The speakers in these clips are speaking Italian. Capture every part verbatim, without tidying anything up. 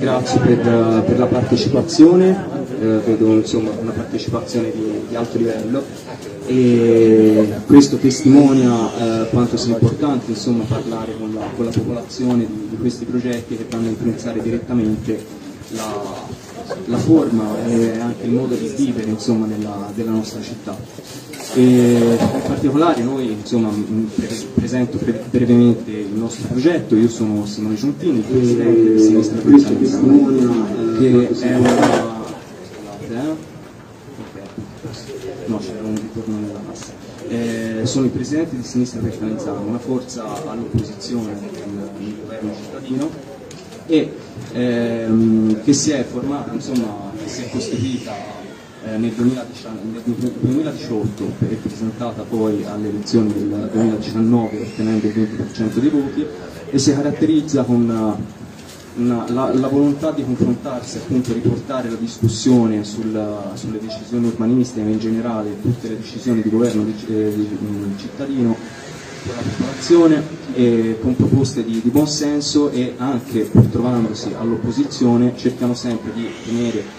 Grazie per, per la partecipazione, eh, vedo insomma, una partecipazione di, di alto livello e questo testimonia eh, quanto sia importante insomma, parlare con la, con la popolazione di, di questi progetti che vanno a influenzare direttamente la, la forma e anche il modo di vivere insomma, della, della nostra città. E in particolare noi insomma, presento brevemente il nostro progetto. Io sono Simone Giuntini, presidente di Sinistra per Canizzano, che è una... No, c'era un ritorno nella massa. Eh, sono il presidente di Sinistra per Canizzano, una forza all'opposizione del governo cittadino e ehm, che si è formata, insomma, che si è costituita Eh, nel duemiladiciotto e presentata poi alle elezioni del duemiladiciannove ottenendo il venti per cento dei voti, e si caratterizza con una, una, la, la volontà di confrontarsi, appunto riportare la discussione sul, sulle decisioni urbanistiche, ma in generale tutte le decisioni di governo di, eh, di, di cittadino con la popolazione, eh, con proposte di, di buon senso, e anche pur trovandosi all'opposizione cercano sempre di tenere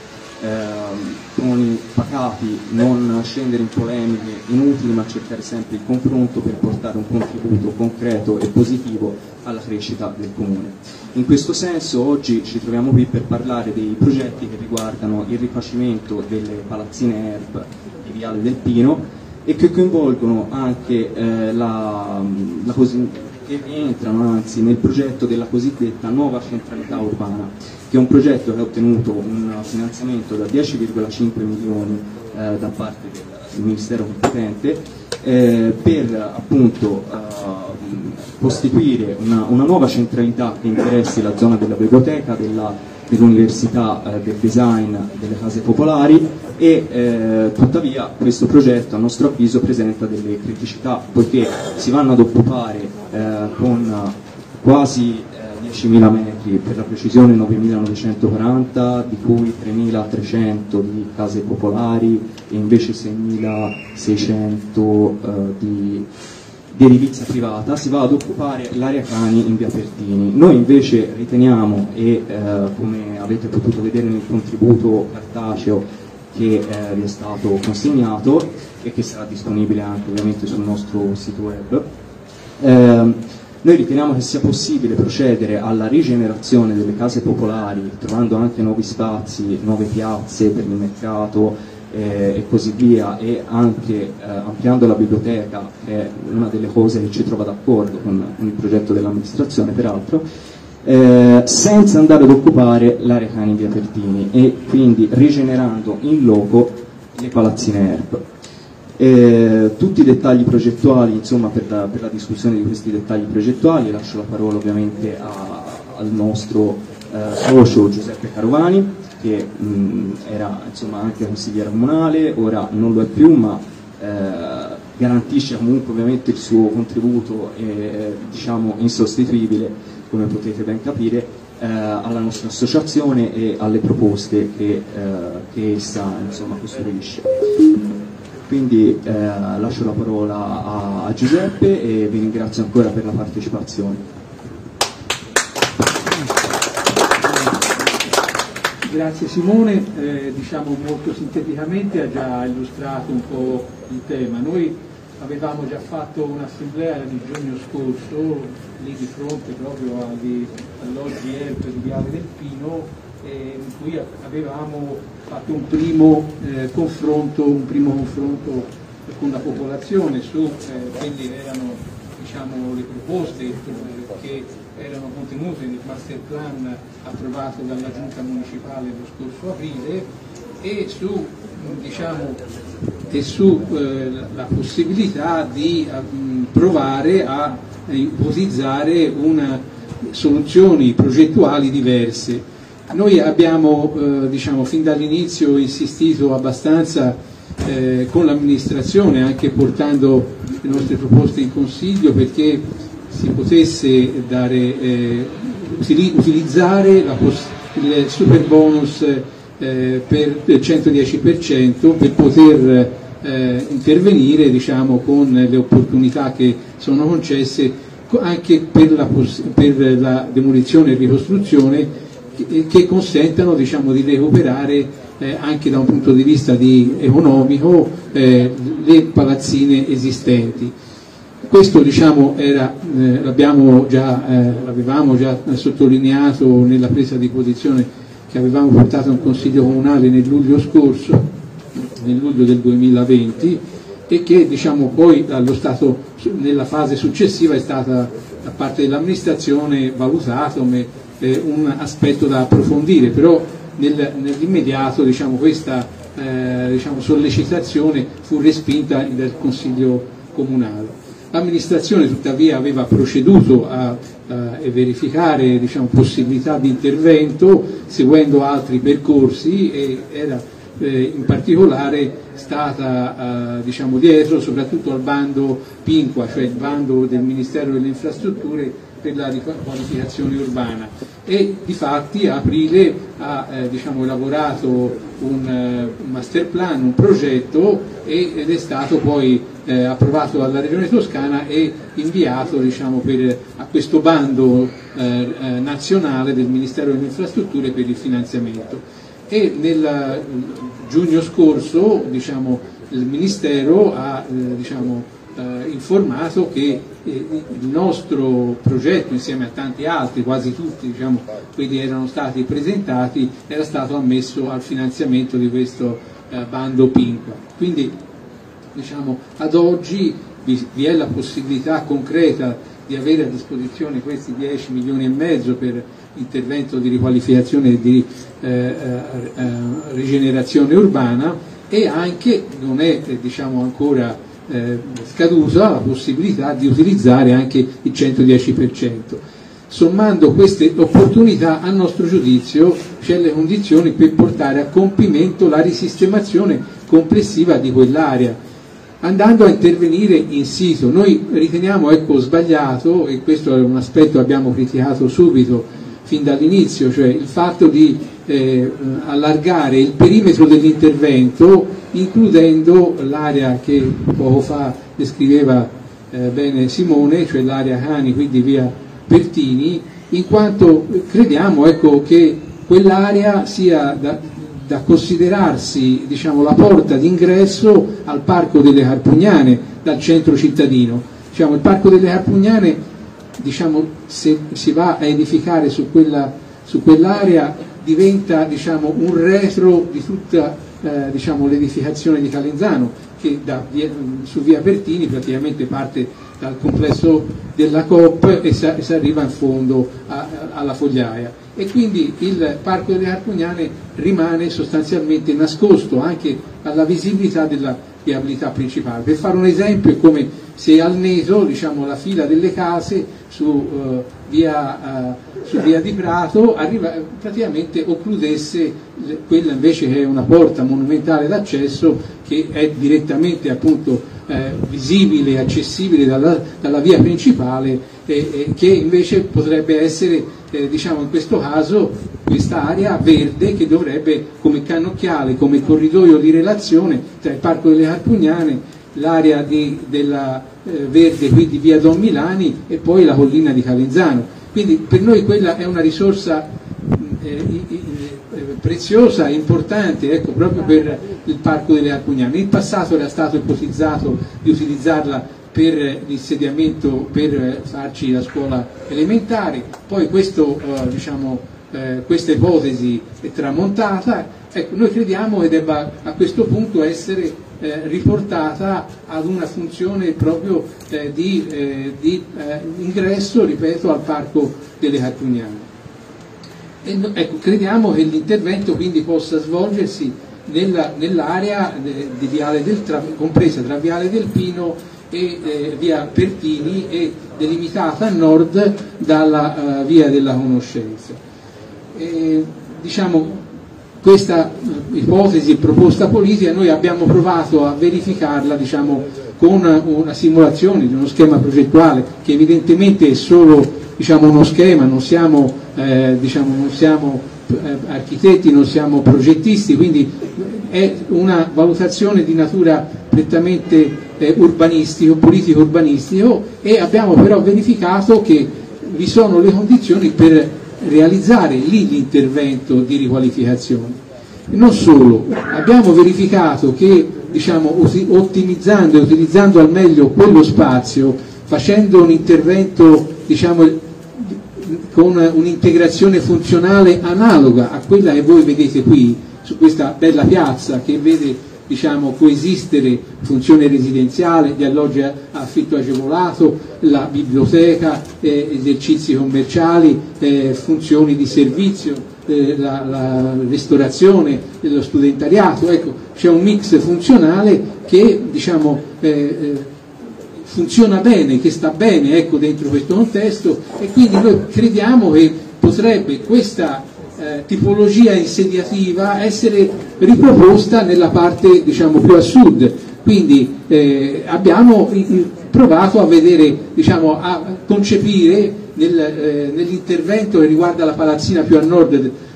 toni eh, pacati, non scendere in polemiche inutili, ma cercare sempre il confronto per portare un contributo concreto e positivo alla crescita del comune. In questo senso oggi ci troviamo qui per parlare dei progetti che riguardano il rifacimento delle palazzine E R P di Viale del Pino e che coinvolgono anche eh, la, la cosiddetta, che rientrano anzi nel progetto della cosiddetta nuova centralità urbana, che è un progetto che ha ottenuto un finanziamento da dieci virgola cinque milioni eh, da parte del Ministero competente eh, per appunto eh, costituire una, una nuova centralità che interessi la zona della biblioteca, dell'università, dell eh, del design, delle case popolari e eh, tuttavia questo progetto a nostro avviso presenta delle criticità, poiché si vanno ad occupare eh, con quasi eh, diecimila metri, per la precisione novemilanovecentoquaranta, di cui tremilatrecento di case popolari e invece seimilaseicento eh, di di edilizia privata. Si va ad occupare l'area cani in via Pertini. Noi invece riteniamo, e eh, come avete potuto vedere nel contributo cartaceo che eh, vi è stato consegnato e che sarà disponibile anche ovviamente sul nostro sito web, eh, noi riteniamo che sia possibile procedere alla rigenerazione delle case popolari, trovando anche nuovi spazi, nuove piazze per il mercato e così via, e anche eh, ampliando la biblioteca, che è una delle cose che ci trova d'accordo con, con il progetto dell'amministrazione peraltro, eh, senza andare ad occupare l'area cani via Pertini e quindi rigenerando in loco le palazzine E R P. Eh, tutti i dettagli progettuali, insomma per la, per la discussione di questi dettagli progettuali lascio la parola ovviamente a, al nostro eh, socio Giuseppe Carovani, che mh, era insomma, anche consigliere comunale, ora non lo è più, ma eh, garantisce comunque ovviamente il suo contributo e, eh, diciamo insostituibile, come potete ben capire, eh, alla nostra associazione e alle proposte che, eh, che essa insomma, costruisce. Quindi eh, lascio la parola a, a Giuseppe e vi ringrazio ancora per la partecipazione. Grazie Simone, eh, diciamo molto sinteticamente ha già illustrato un po' il tema. Noi avevamo già fatto un'assemblea di giugno scorso, lì di fronte proprio agli alloggi E R P di Viale del Pino, eh, in cui avevamo fatto un primo, eh, confronto, un primo confronto con la popolazione su eh, quelle erano diciamo, le proposte eh, che erano contenute nel master plan approvato dalla giunta municipale lo scorso aprile, e su, diciamo, e su eh, la possibilità di mh, provare a ipotizzare una, soluzioni progettuali diverse. Noi abbiamo eh, diciamo, fin dall'inizio insistito abbastanza eh, con l'amministrazione, anche portando le nostre proposte in consiglio, perché si potesse dare, eh, utilizzare la il super bonus eh, per il centodieci per cento per poter eh, intervenire diciamo, con le opportunità che sono concesse anche per la, per la demolizione e ricostruzione che consentano, diciamo, di recuperare eh, anche da un punto di vista di economico eh, le palazzine esistenti. Questo, diciamo, era, eh, l'abbiamo già, eh, l'avevamo già sottolineato nella presa di posizione che avevamo portato a un Consiglio Comunale nel luglio scorso, nel luglio del duemilaventi, e che, diciamo, poi allo stato, nella fase successiva è stata da parte dell'amministrazione valutata come eh, un aspetto da approfondire, però nel, nell'immediato, diciamo, questa eh, diciamo, sollecitazione fu respinta dal Consiglio Comunale. L'amministrazione tuttavia aveva proceduto a, a verificare, diciamo, possibilità di intervento seguendo altri percorsi e era eh, in particolare stata eh, diciamo, dietro soprattutto al bando PINQuA, cioè il bando del Ministero delle Infrastrutture per la riqualificazione urbana, e difatti a aprile ha eh, diciamo, elaborato un uh, master plan, un progetto, e, ed è stato poi eh, approvato dalla Regione Toscana e inviato, diciamo, per, a questo bando eh, nazionale del Ministero delle Infrastrutture per il finanziamento. E nel giugno scorso, diciamo, il Ministero ha eh, diciamo, Eh, informato che eh, il nostro progetto, insieme a tanti altri, quasi tutti, diciamo, quelli erano stati presentati, era stato ammesso al finanziamento di questo eh, bando PINQuA. Quindi, diciamo, ad oggi vi, vi è la possibilità concreta di avere a disposizione questi dieci milioni e mezzo per intervento di riqualificazione e di eh, eh, eh, rigenerazione urbana, e anche non è eh, diciamo, ancora Eh, scaduta la possibilità di utilizzare anche il centodieci per cento. Sommando queste opportunità, a nostro giudizio c'è le condizioni per portare a compimento la risistemazione complessiva di quell'area, andando a intervenire in sito. Noi riteniamo, ecco, sbagliato, e questo è un aspetto che abbiamo criticato subito fin dall'inizio, cioè il fatto di eh, allargare il perimetro dell'intervento includendo l'area che poco fa descriveva eh, bene Simone, cioè l'area Cani, quindi via Pertini, in quanto crediamo, ecco, che quell'area sia da, da considerarsi, diciamo, la porta d'ingresso al Parco delle Carpugnane dal centro cittadino. Diciamo, il Parco delle Carpugnane, diciamo, se si va a edificare su quella, su quell'area, diventa, diciamo, un retro di tutta Eh, diciamo, l'edificazione di Calenzano, che da via, su via Pertini praticamente parte dal complesso della Coop e si arriva in fondo a, a, alla Fogliaia, e quindi il Parco delle Carpugnane rimane sostanzialmente nascosto anche alla visibilità della viabilità principale. Per fare un esempio, è come se al Neto, diciamo, la fila delle case su, uh, via, uh, su via di Prato arriva, praticamente occludesse quella invece che è una porta monumentale d'accesso, che è direttamente, appunto, eh, visibile e accessibile dalla, dalla via principale, eh, eh, che invece potrebbe essere, eh, diciamo, in questo caso, quest'area verde che dovrebbe, come cannocchiale, come corridoio di relazione tra il Parco delle Carpugnane, l'area di, della eh, verde, quindi via Don Milani, e poi la collina di Calenzano. Quindi per noi quella è una risorsa eh, preziosa e importante, ecco, proprio per il Parco delle Carpugnane. Nel passato era stato ipotizzato di utilizzarla per l'insediamento, per farci la scuola elementare, poi questo, eh, diciamo, eh, questa ipotesi è tramontata. Ecco, noi crediamo che debba a questo punto essere Eh, riportata ad una funzione proprio eh, di, eh, di eh, ingresso, ripeto, al Parco delle Carpugnane. E, ecco, crediamo che l'intervento quindi possa svolgersi nella, nell'area de, di viale del, tra, compresa tra Viale del Pino e eh, via Pertini, e delimitata a nord dalla uh, Via della Conoscenza. E, diciamo, questa ipotesi proposta politica noi abbiamo provato a verificarla, diciamo, con una simulazione di uno schema progettuale che evidentemente è solo, diciamo, uno schema. Non siamo, eh, diciamo, non siamo eh, architetti, non siamo progettisti, quindi è una valutazione di natura prettamente eh, urbanistico, politico-urbanistico, e abbiamo però verificato che vi sono le condizioni per realizzare lì l'intervento di riqualificazione. Non solo, abbiamo verificato che, diciamo, ottimizzando e utilizzando al meglio quello spazio, facendo un intervento, diciamo, con un'integrazione funzionale analoga a quella che voi vedete qui, su questa bella piazza che vede, diciamo, coesistere funzione residenziale, di alloggi a affitto agevolato, la biblioteca, eh, esercizi commerciali, eh, funzioni di servizio, eh, la, la ristorazione, lo studentariato. Ecco, c'è un mix funzionale che, diciamo, eh, funziona bene, che sta bene, ecco, dentro questo contesto, e quindi noi crediamo che potrebbe questa Eh, tipologia insediativa essere riproposta nella parte, diciamo, più a sud. Quindi eh, abbiamo in, provato a vedere, diciamo, a concepire nel, eh, nell'intervento che riguarda la palazzina più a nord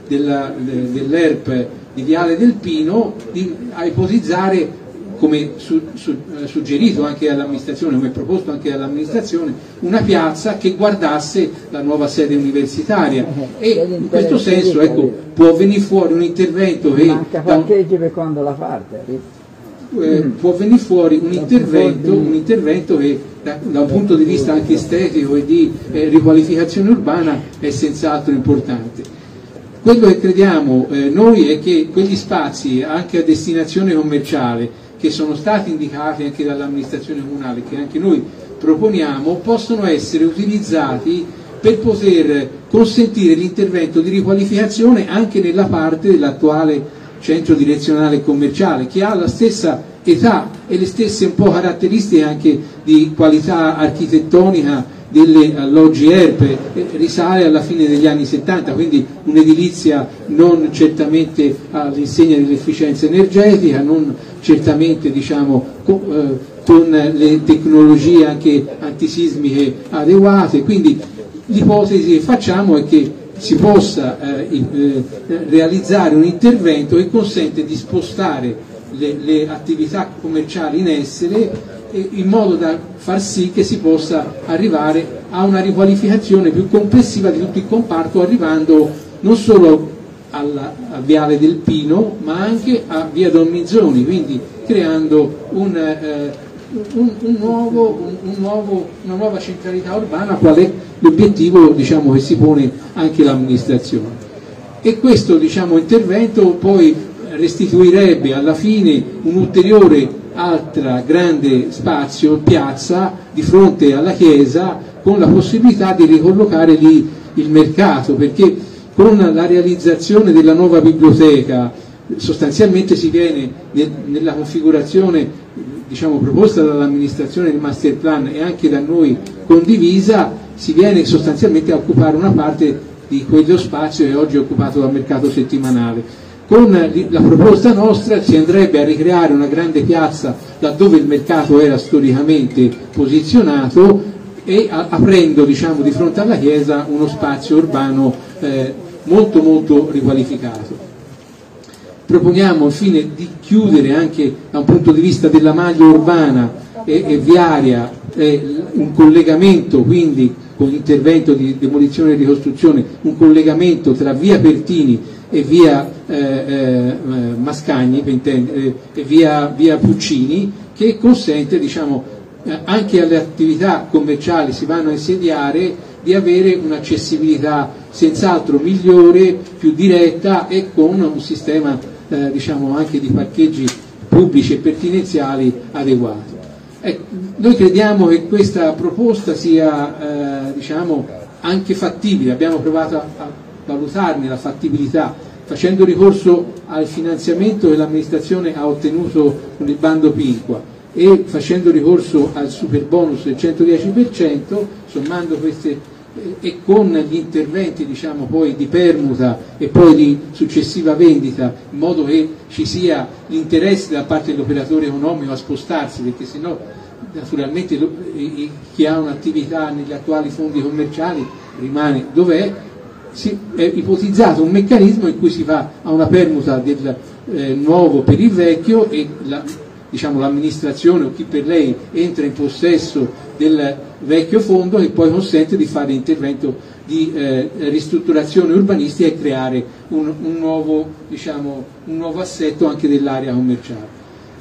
dell'E R P de, dell di Viale del Pino, di, a ipotizzare, come su, su, eh, suggerito anche all'amministrazione, come proposto anche all'amministrazione, una piazza che guardasse la nuova sede universitaria, e in questo senso, ecco, può venire fuori un intervento che manca parcheggi per quando la parte eh, mm. può venire fuori un intervento, un intervento che da, da un punto di vista anche estetico e di eh, riqualificazione urbana è senz'altro importante. Quello che crediamo eh, noi è che quegli spazi anche a destinazione commerciale, che sono stati indicati anche dall'amministrazione comunale, che anche noi proponiamo, possono essere utilizzati per poter consentire l'intervento di riqualificazione anche nella parte dell'attuale centro direzionale commerciale, che ha la stessa età e le stesse un po' caratteristiche anche di qualità architettonica delle alloggi E R P, risale alla fine degli anni settanta, quindi un'edilizia non certamente all'insegna dell'efficienza energetica, non certamente, diciamo, con le tecnologie anche antisismiche adeguate. Quindi l'ipotesi che facciamo è che si possa realizzare un intervento che consente di spostare le, le attività commerciali in essere, in modo da far sì che si possa arrivare a una riqualificazione più complessiva di tutto il comparto, arrivando non solo alla, a Viale del Pino, ma anche a Via Don Milani, quindi creando un, eh, un, un nuovo, un, un nuovo, una nuova centralità urbana, qual è l'obiettivo, diciamo, che si pone anche l'amministrazione. E questo, diciamo, intervento poi restituirebbe alla fine un ulteriore altra grande spazio, piazza, di fronte alla chiesa, con la possibilità di ricollocare lì il mercato, perché con la realizzazione della nuova biblioteca sostanzialmente si viene nel, nella configurazione, diciamo, proposta dall'amministrazione del master plan e anche da noi condivisa, si viene sostanzialmente a occupare una parte di quello spazio che oggi è occupato dal mercato settimanale. Con la proposta nostra si andrebbe a ricreare una grande piazza laddove il mercato era storicamente posizionato, e a, aprendo, diciamo, di fronte alla chiesa uno spazio urbano eh, molto molto riqualificato. Proponiamo infine di chiudere anche da un punto di vista della maglia urbana e, e viaria eh, un collegamento, quindi con l'intervento di demolizione e ricostruzione, un collegamento tra via Pertini e via eh, eh, Mascagni eh, e via, via Puccini, che consente, diciamo, eh, anche alle attività commerciali si vanno a insediare di avere un'accessibilità senz'altro migliore, più diretta, e con un sistema eh, diciamo anche di parcheggi pubblici e pertinenziali adeguato. Ecco, noi crediamo che questa proposta sia eh, diciamo anche fattibile. Abbiamo provato a, a valutarne la fattibilità facendo ricorso al finanziamento che l'amministrazione ha ottenuto con il bando PINQuA e facendo ricorso al super bonus del centodieci per cento, sommando queste e con gli interventi, diciamo, poi di permuta e poi di successiva vendita, in modo che ci sia l'interesse da parte dell'operatore economico a spostarsi, perché sennò naturalmente chi ha un'attività negli attuali fondi commerciali rimane dov'è. Si è ipotizzato un meccanismo in cui si va a una permuta del eh, nuovo per il vecchio, e la, diciamo, l'amministrazione o chi per lei entra in possesso del vecchio fondo, che poi consente di fare intervento di eh, ristrutturazione urbanistica e creare un, un, nuovo, diciamo, un nuovo assetto anche dell'area commerciale.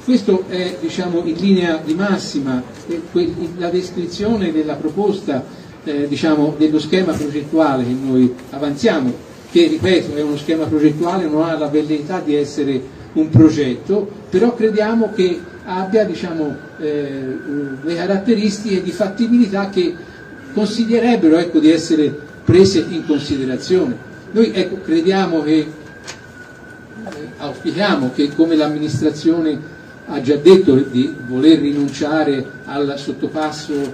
Questo è, diciamo, in linea di massima eh, quel, la descrizione della proposta, eh, diciamo, dello schema progettuale che noi avanziamo, che, ripeto, è uno schema progettuale, non ha la velleità di essere un progetto, però crediamo che abbia, diciamo, eh, le caratteristiche di fattibilità che consiglierebbero, ecco, di essere prese in considerazione. Noi, ecco, crediamo che, eh, auspichiamo che, come l'amministrazione ha già detto di voler rinunciare al sottopasso eh,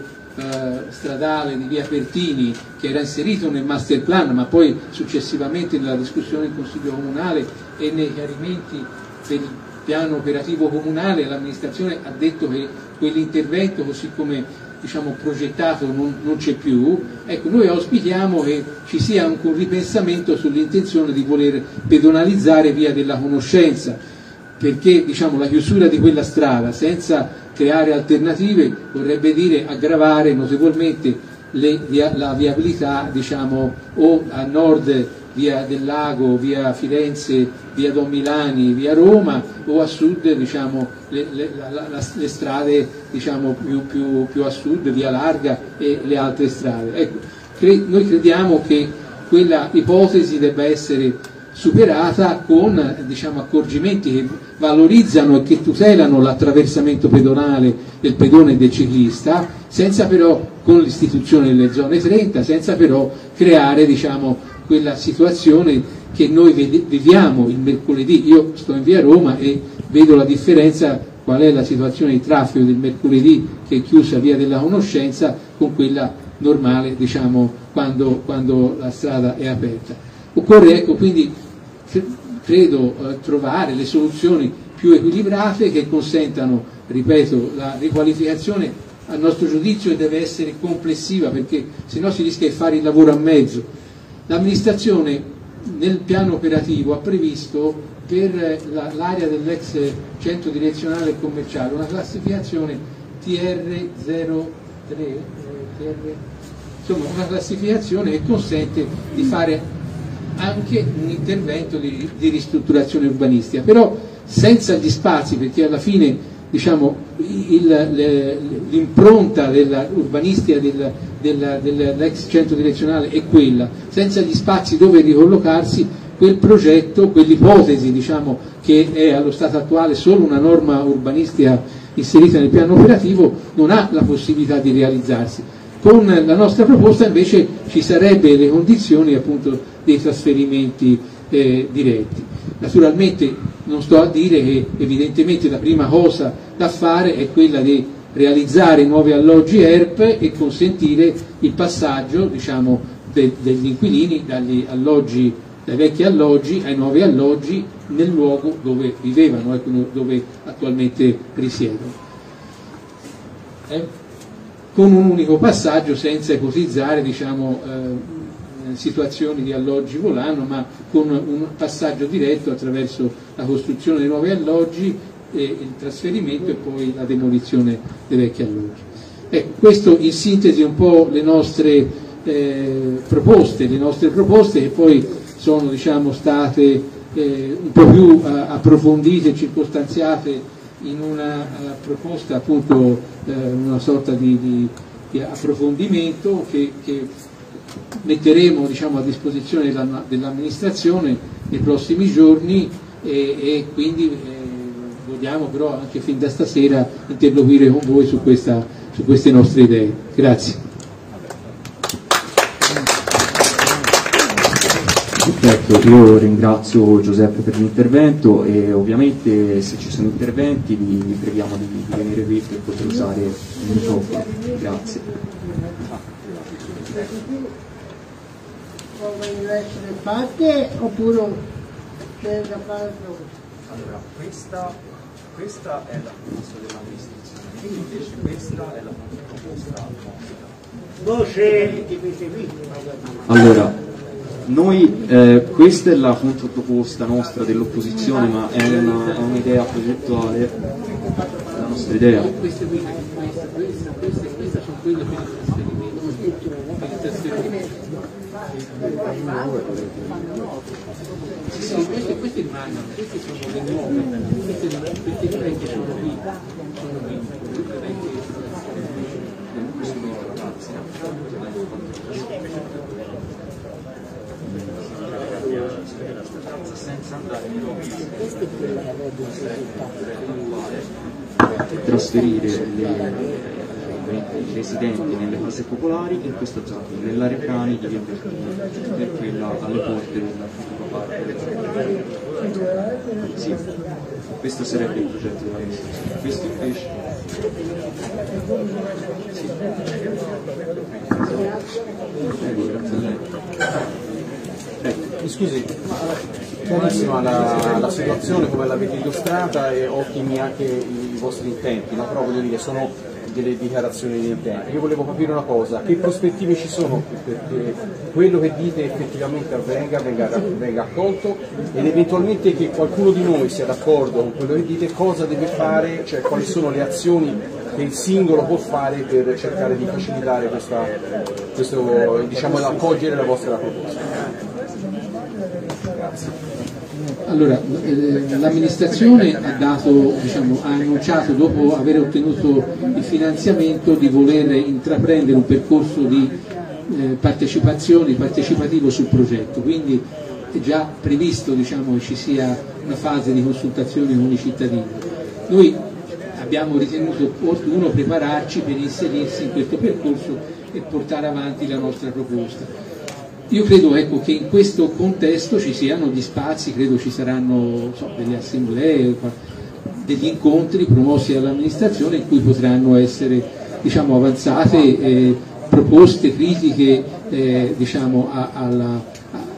stradale di Via Pertini, che era inserito nel master plan, ma poi successivamente nella discussione in Consiglio Comunale e nei chiarimenti per il piano operativo comunale l'amministrazione ha detto che quell'intervento, così come, diciamo, progettato, non, non c'è più. Ecco, noi auspichiamo che ci sia un ripensamento sull'intenzione di voler pedonalizzare Via della Conoscenza, perché, diciamo, la chiusura di quella strada senza creare alternative vorrebbe dire aggravare notevolmente le, via, la viabilità, diciamo, o a nord via del Lago, via Firenze, via Don Milani, via Roma, o a sud, diciamo, le, le, la, la, le strade, diciamo, più, più, più a sud, via Larga e le altre strade. Ecco, cre- noi crediamo che quella ipotesi debba essere superata con, diciamo, accorgimenti che valorizzano e che tutelano l'attraversamento pedonale del pedone e del ciclista, senza però, con l'istituzione delle zone trenta, senza però creare, diciamo, quella situazione che noi viviamo il mercoledì. Io sto in via Roma e vedo la differenza, qual è la situazione di traffico del mercoledì che è chiusa via della Conoscenza con quella normale, diciamo, quando, quando la strada è aperta. Occorre, ecco, quindi, credo, eh, trovare le soluzioni più equilibrate che consentano, ripeto, la riqualificazione. A nostro giudizio deve essere complessiva, perché se no si rischia di fare il lavoro a mezzo. L'amministrazione nel piano operativo ha previsto per l'area dell'ex centro direzionale commerciale una classificazione T R zero tre, eh, T R, insomma, una classificazione che consente di fare anche un intervento di, di ristrutturazione urbanistica, però senza gli spazi, perché alla fine, diciamo, l'impronta urbanistica del, del, dell'ex centro direzionale è quella, senza gli spazi dove ricollocarsi, quel progetto, quell'ipotesi, diciamo, che è allo stato attuale solo una norma urbanistica inserita nel piano operativo, non ha la possibilità di realizzarsi. Con la nostra proposta invece ci sarebbero le condizioni, appunto, dei trasferimenti eh, diretti. Naturalmente non sto a dire che evidentemente la prima cosa da fare è quella di realizzare nuovi alloggi E R P e consentire il passaggio, diciamo, de, degli inquilini dagli alloggi, dai vecchi alloggi ai nuovi alloggi nel luogo dove vivevano, dove attualmente risiedono. Eh? Con un unico passaggio, senza ipotizzare, diciamo, eh, situazioni di alloggi volano, ma con un passaggio diretto attraverso la costruzione dei nuovi alloggi, eh, il trasferimento e poi la demolizione dei vecchi alloggi. Ecco, questo in sintesi un po' le nostre eh, proposte, le nostre proposte che poi sono, diciamo, state eh, un po' più eh, approfondite e circostanziate in una uh, proposta, appunto, eh, una sorta di, di, di approfondimento che, che metteremo, diciamo, a disposizione dell'amministrazione nei prossimi giorni, e, e quindi eh, vogliamo però anche fin da stasera interloquire con voi su, questa, su queste nostre idee. Grazie. Ecco, io ringrazio Giuseppe per l'intervento e ovviamente se ci sono interventi vi, vi preghiamo di, di venire qui per poter usare il microfono. Grazie. Voglio essere fatte oppure c'è da fare? Allora, questa, questa è la proposta dell'amministrazione, invece questa è la proposta nostra. Allora, noi, eh, questa è la controproposta nostra dell'opposizione, ma è un'idea progettuale, la nostra idea. Questa, questa, questa, questa, questa, questa sono quello per il tesserimento. Sì, questi, questi rimangono, queste sono le nuove, queste vecchie sono qui, sono qui, queste vecchie sono senza andare in office, trasferire le i residenti nelle case popolari in questa zona, nell'Arecani di Via Pertini, per quella alle porte della futura parte. Sì, questo sarebbe il progetto della restituzione. Questo invece... Sì. Prego, grazie a lei. Ecco. Mi scusi, buonissima la, la situazione come l'avete illustrata e ottimi anche i vostri intenti, ma però voglio dire, sono delle dichiarazioni di intenti. Io volevo capire una cosa, che prospettive ci sono perché quello che dite effettivamente avvenga, venga, venga accolto, ed eventualmente che qualcuno di noi sia d'accordo con quello che dite, cosa deve fare, cioè quali sono le azioni che il singolo può fare per cercare di facilitare questa, questo, diciamo, ad accogliere la vostra proposta. Grazie. Allora, eh, l'amministrazione ha, dato, diciamo, ha annunciato, dopo aver ottenuto il finanziamento, di voler intraprendere un percorso di eh, partecipazione, partecipativo sul progetto, quindi è già previsto, diciamo, che ci sia una fase di consultazione con i cittadini. Noi abbiamo ritenuto opportuno prepararci per inserirsi in questo percorso e portare avanti la nostra proposta. Io credo, ecco, che in questo contesto ci siano gli spazi, credo ci saranno so, delle assemblee, degli incontri promossi dall'amministrazione in cui potranno essere, diciamo, avanzate eh, proposte, critiche eh, diciamo, a, alla,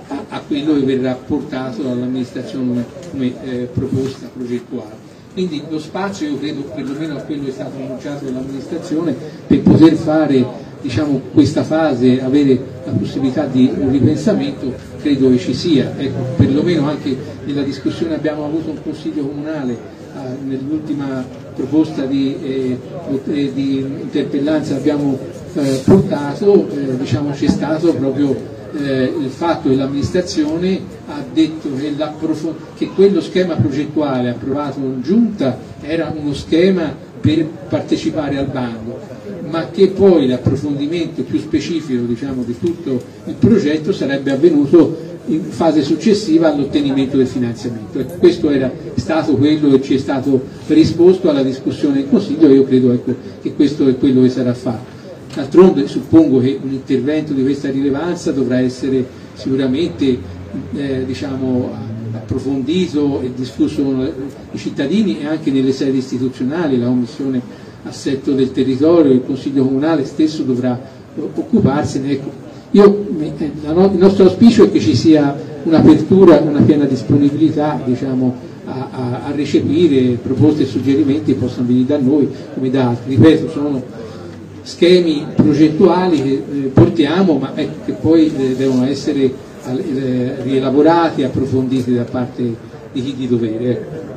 a, a quello che verrà portato dall'amministrazione come eh, proposta progettuale. Quindi lo spazio, io credo, perlomeno a quello che è stato annunciato dall'amministrazione, per poter fare, diciamo, questa fase, avere la possibilità di un ripensamento, credo che ci sia, ecco, perlomeno anche nella discussione abbiamo avuto un consiglio comunale eh, nell'ultima proposta di, eh, di interpellanza abbiamo eh, portato, eh, diciamo, c'è stato proprio eh, il fatto che l'amministrazione ha detto che, che quello schema progettuale approvato in giunta era uno schema per partecipare al bando, ma che poi l'approfondimento più specifico, diciamo, di tutto il progetto sarebbe avvenuto in fase successiva all'ottenimento del finanziamento. E questo era stato quello che ci è stato risposto alla discussione del Consiglio, e io credo, ecco, che questo è quello che sarà fatto. D'altronde suppongo che un intervento di questa rilevanza dovrà essere sicuramente eh, diciamo, approfondito e discusso con i cittadini e anche nelle sedi istituzionali, la Commissione Assetto del territorio, il Consiglio Comunale stesso dovrà occuparsene. Ecco, io, il nostro auspicio è che ci sia un'apertura, una piena disponibilità, diciamo, a, a, a recepire proposte e suggerimenti che possono venire da noi come da altri. Ripeto, sono schemi progettuali che eh, portiamo, ma eh, che poi eh, devono essere eh, rielaborati e approfonditi da parte di chi di dovere. Ecco.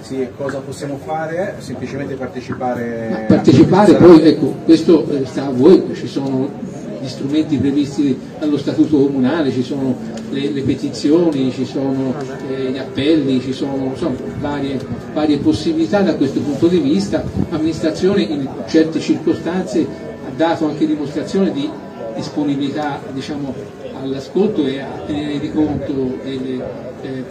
Sì, cosa possiamo fare? Semplicemente partecipare. Ma partecipare poi, ecco, questo sta a voi, ci sono gli strumenti previsti dallo Statuto Comunale, ci sono le, le petizioni, ci sono eh, gli appelli, ci sono, insomma, varie, varie possibilità da questo punto di vista. L'amministrazione in certe circostanze ha dato anche dimostrazione di disponibilità, diciamo, all'ascolto e a tenere di conto delle... Eh,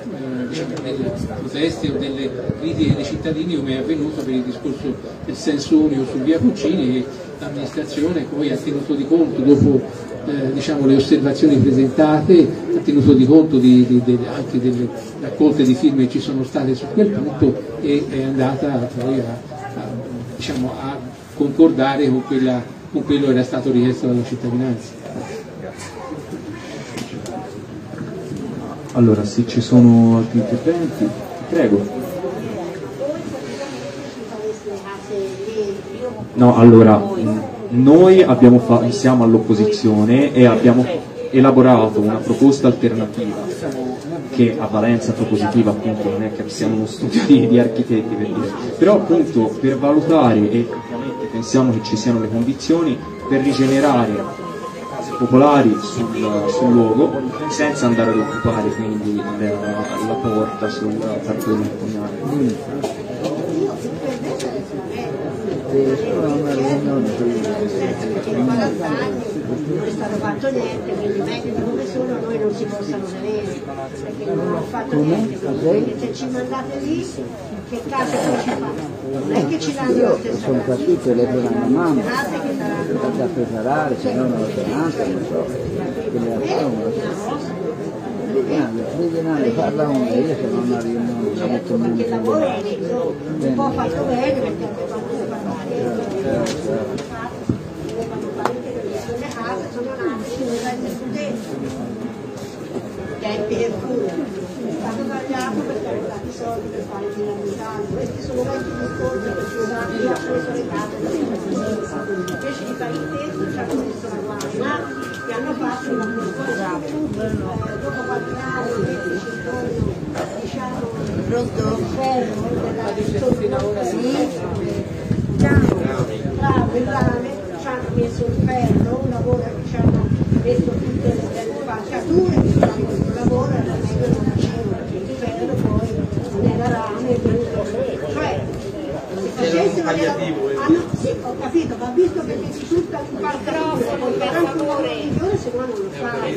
diciamo, delle proteste o delle critiche dei cittadini, come è avvenuto per il discorso del senso unico su via Puccini, che l'amministrazione poi ha tenuto di conto dopo eh, diciamo, le osservazioni presentate, ha tenuto di conto di, di, di, anche delle raccolte di firme che ci sono state su quel punto, e è andata poi a, a, diciamo, a concordare con, quella, con quello che era stato richiesto dalla cittadinanza. Allora, se ci sono altri interventi, prego. No, allora, noi abbiamo fa siamo all'opposizione e abbiamo elaborato una proposta alternativa che ha valenza propositiva, appunto, non è che siamo uno studio di, di architetti per dire. Però appunto per valutare, e ovviamente pensiamo che ci siano le condizioni per rigenerare case popolari sul, sul luogo senza andare ad occupare quindi la, la porta sul Parco delle Carpugnane. Non è stato fatto niente, quindi meglio di come sono noi non si possono vedere, perché non ho fatto niente, quindi se ci mandate lì che caso non ci fa? Non è che ci danno la stessa cosa. Sono partito, telefono a mamma, da preparare, se no non lo tenanza, non so, che me la fanno, non lo so. Triennale, parla un io se non arrivo non metto mai il lavoro un po' fatto bene perché qualcuno parlare. Per cui è stato tagliato perché hanno dato i soldi per fare dinamicali, questi sono vecchi discorsi che ci usano io ho preso le case invece di fare il testo ci hanno messo la mano e hanno fatto una cosa dopo quattro anni diciamo pronto fermo della distorsione bravo e brave ci hanno messo il ferro un lavoro che ci hanno messo tutte le spaccature lavoro era meglio di una cena, il ferro poi nella rame e tutto. Cioè, se facessimo nella... Ah, no, sì, ho capito, ma visto che mi si tutta un parcropo, poi per ancora il migliore se no non lo fai.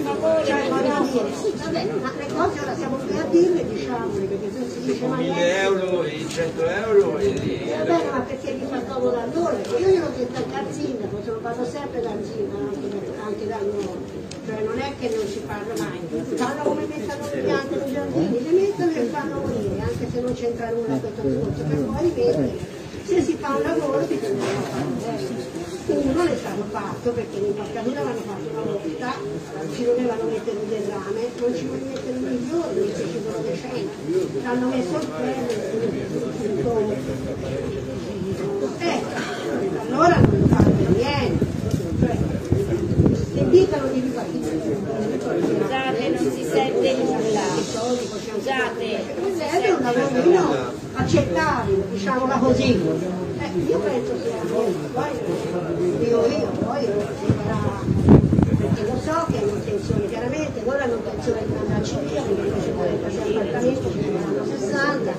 Cioè, voglio dire, vabbè, ma le cose ora siamo qui a dirle, diciamole, perché se si dice ma mille euro e cento euro e... Vabbè, ma perché gli fa comodo a loro? Io glielo detto anche al sindaco, se lo vado sempre dal sindaco, anche dal nuovo. Cioè non è che non si parla mai, fanno come mettono le piante nei giardini, le mettono e le fanno morire, anche se non c'entra nulla questo discorso, per poi rimettere, se si fa un lavoro si deve fare. Quindi non è stato fatto perché in Palcatura hanno fatto una novità, ci dovevano mettere un esame, non ci volevano mettere un milione, perché ci sono decine, l'hanno messo il premio, ecco, allora non fanno niente. Ditelo di scusate, non si sente nulla. Scusate, è una cosa accettabile, diciamola così. Eh, io penso sia così, poi io io, poi perché lo so che è un'intenzione, chiaramente, ora non intenzione di mandarci via, perché ci vorrebbe sempre appartamento, ci saranno sessanta,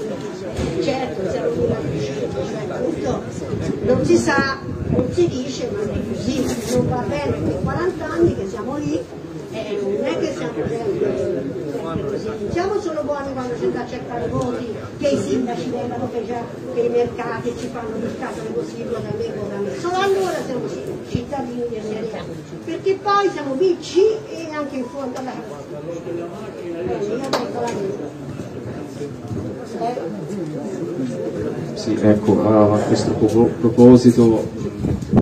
certo, siamo una riuscita, cioè tutto, non si sa. Non si dice, ma sì, non va bene per quaranta anni che siamo lì e non è che siamo sempre così. Non siamo solo buoni quando si va a cercare voti, che i sindaci vengano, che, che i mercati ci fanno il caso così, da me, da me. Solo allora siamo cittadini di serie A, perché poi siamo bici e anche in fondo alla casa. Sì, ecco, a questo proposito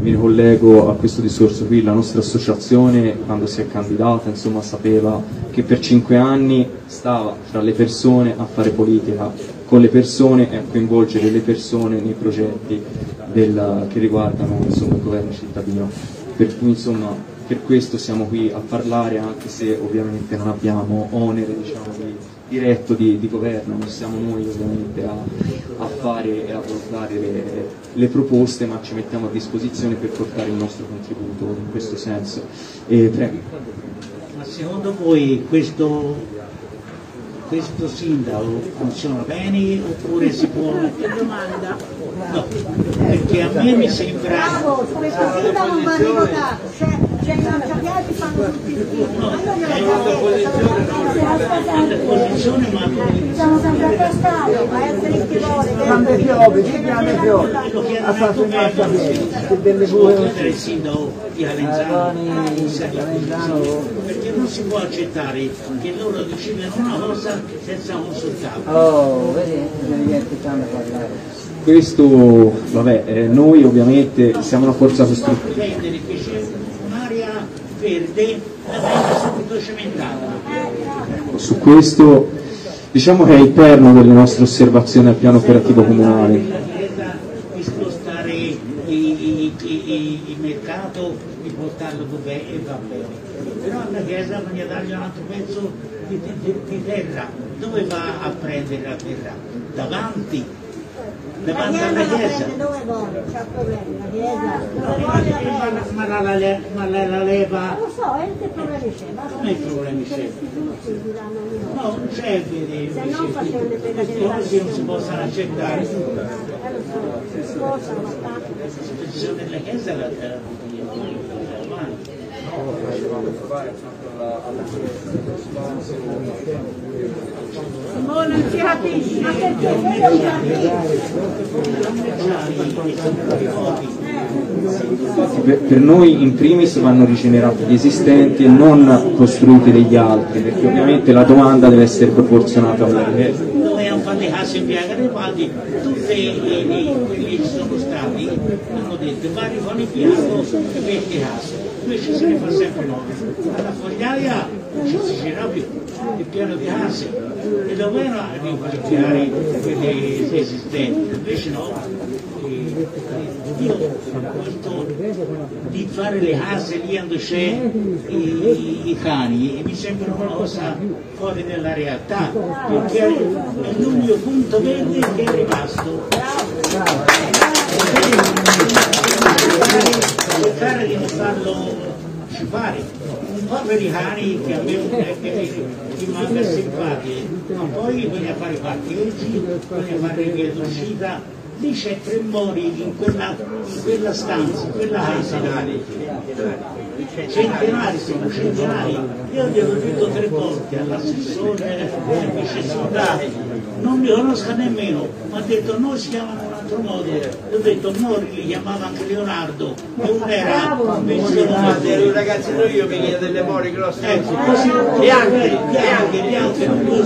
mi ricollego a questo discorso qui, la nostra associazione quando si è candidata insomma sapeva che per cinque anni stava tra le persone a fare politica, con le persone e a coinvolgere le persone nei progetti del, che riguardano insomma, il governo cittadino, per cui insomma per questo siamo qui a parlare anche se ovviamente non abbiamo onere diciamo di diretto di, di governo, non siamo noi ovviamente a, a fare e a portare le, le proposte, ma ci mettiamo a disposizione per portare il nostro contributo in questo senso. E, ma secondo voi questo, questo sindaco funziona bene oppure si può... Che domanda? No, perché a me mi sembra... Bravo, questo sindaco non va rivotato. Cioè, non sappiamo che fanno tutti i figli. No, è una posizione, ma... Siamo sempre attestati, ma essere il chilometro... Grande chilometro, che grande chilometro. Ha fatto un altro che delle sue... Oltre il sindaco di Calenzano, perché non si può accettare che loro decidano una cosa senza consultarla. Oh, vedi, non mi è aspettando a parlare. Questo, vabbè, noi ovviamente siamo una forza costruttiva. Verde la venga subito cementata. Su questo diciamo che è il perno delle nostre osservazioni al piano operativo comunale. Di spostare il mercato, di portarlo dove e va bene. però alla guerra bisogna dargli un altro pezzo di, di, di terra. Dove va a prendere la terra? Davanti, davanti alla chiesa. Dove vuole? C'è un problema, la chiesa. Ma la, la, la, ma la, la leva. Lo so, è che problemi c'è, ma non è il problema c'è. No, non c'è, vedi. Se non facciamo le pedagogie non si possono accettare. Se sono nella chiesa la terra. Simone non ci capisci, ma perché non capisci? Per noi in primis vanno rigenerati gli esistenti e non costruiti degli altri, perché ovviamente la domanda deve essere proporzionata alla richiesta. Noi abbiamo fatto le case in via Garibaldi, tutti quelli che sono stati hanno detto va riqualificato e venti case. Invece se ne fa sempre nove. Alla Fogliaia non si girava più il piano di case e dovevano riqualificare quelle esistenti, invece no. Io porto di fare le case lì dove c'è i, i cani e mi sembra una cosa fuori dalla realtà, perché è l'unico punto verde che è rimasto. Cercare di non farlo ci pare, poveri cani che a me mi manca simpatici, ma poi bisogna fare i parcheggi, bisogna fare le vie d'uscita, lì c'è tre mori in quella, in quella stanza, in quella casa, centenari sono centenari, io gli ho detto tre volte all'assessore al vice soldato, non mi conosca nemmeno, mi ha detto noi si chiamano un altro modo, io ho detto Mori li chiamava anche Leonardo e uno era un ragazzino io che chiede delle Mori grosse e anche gli altri ora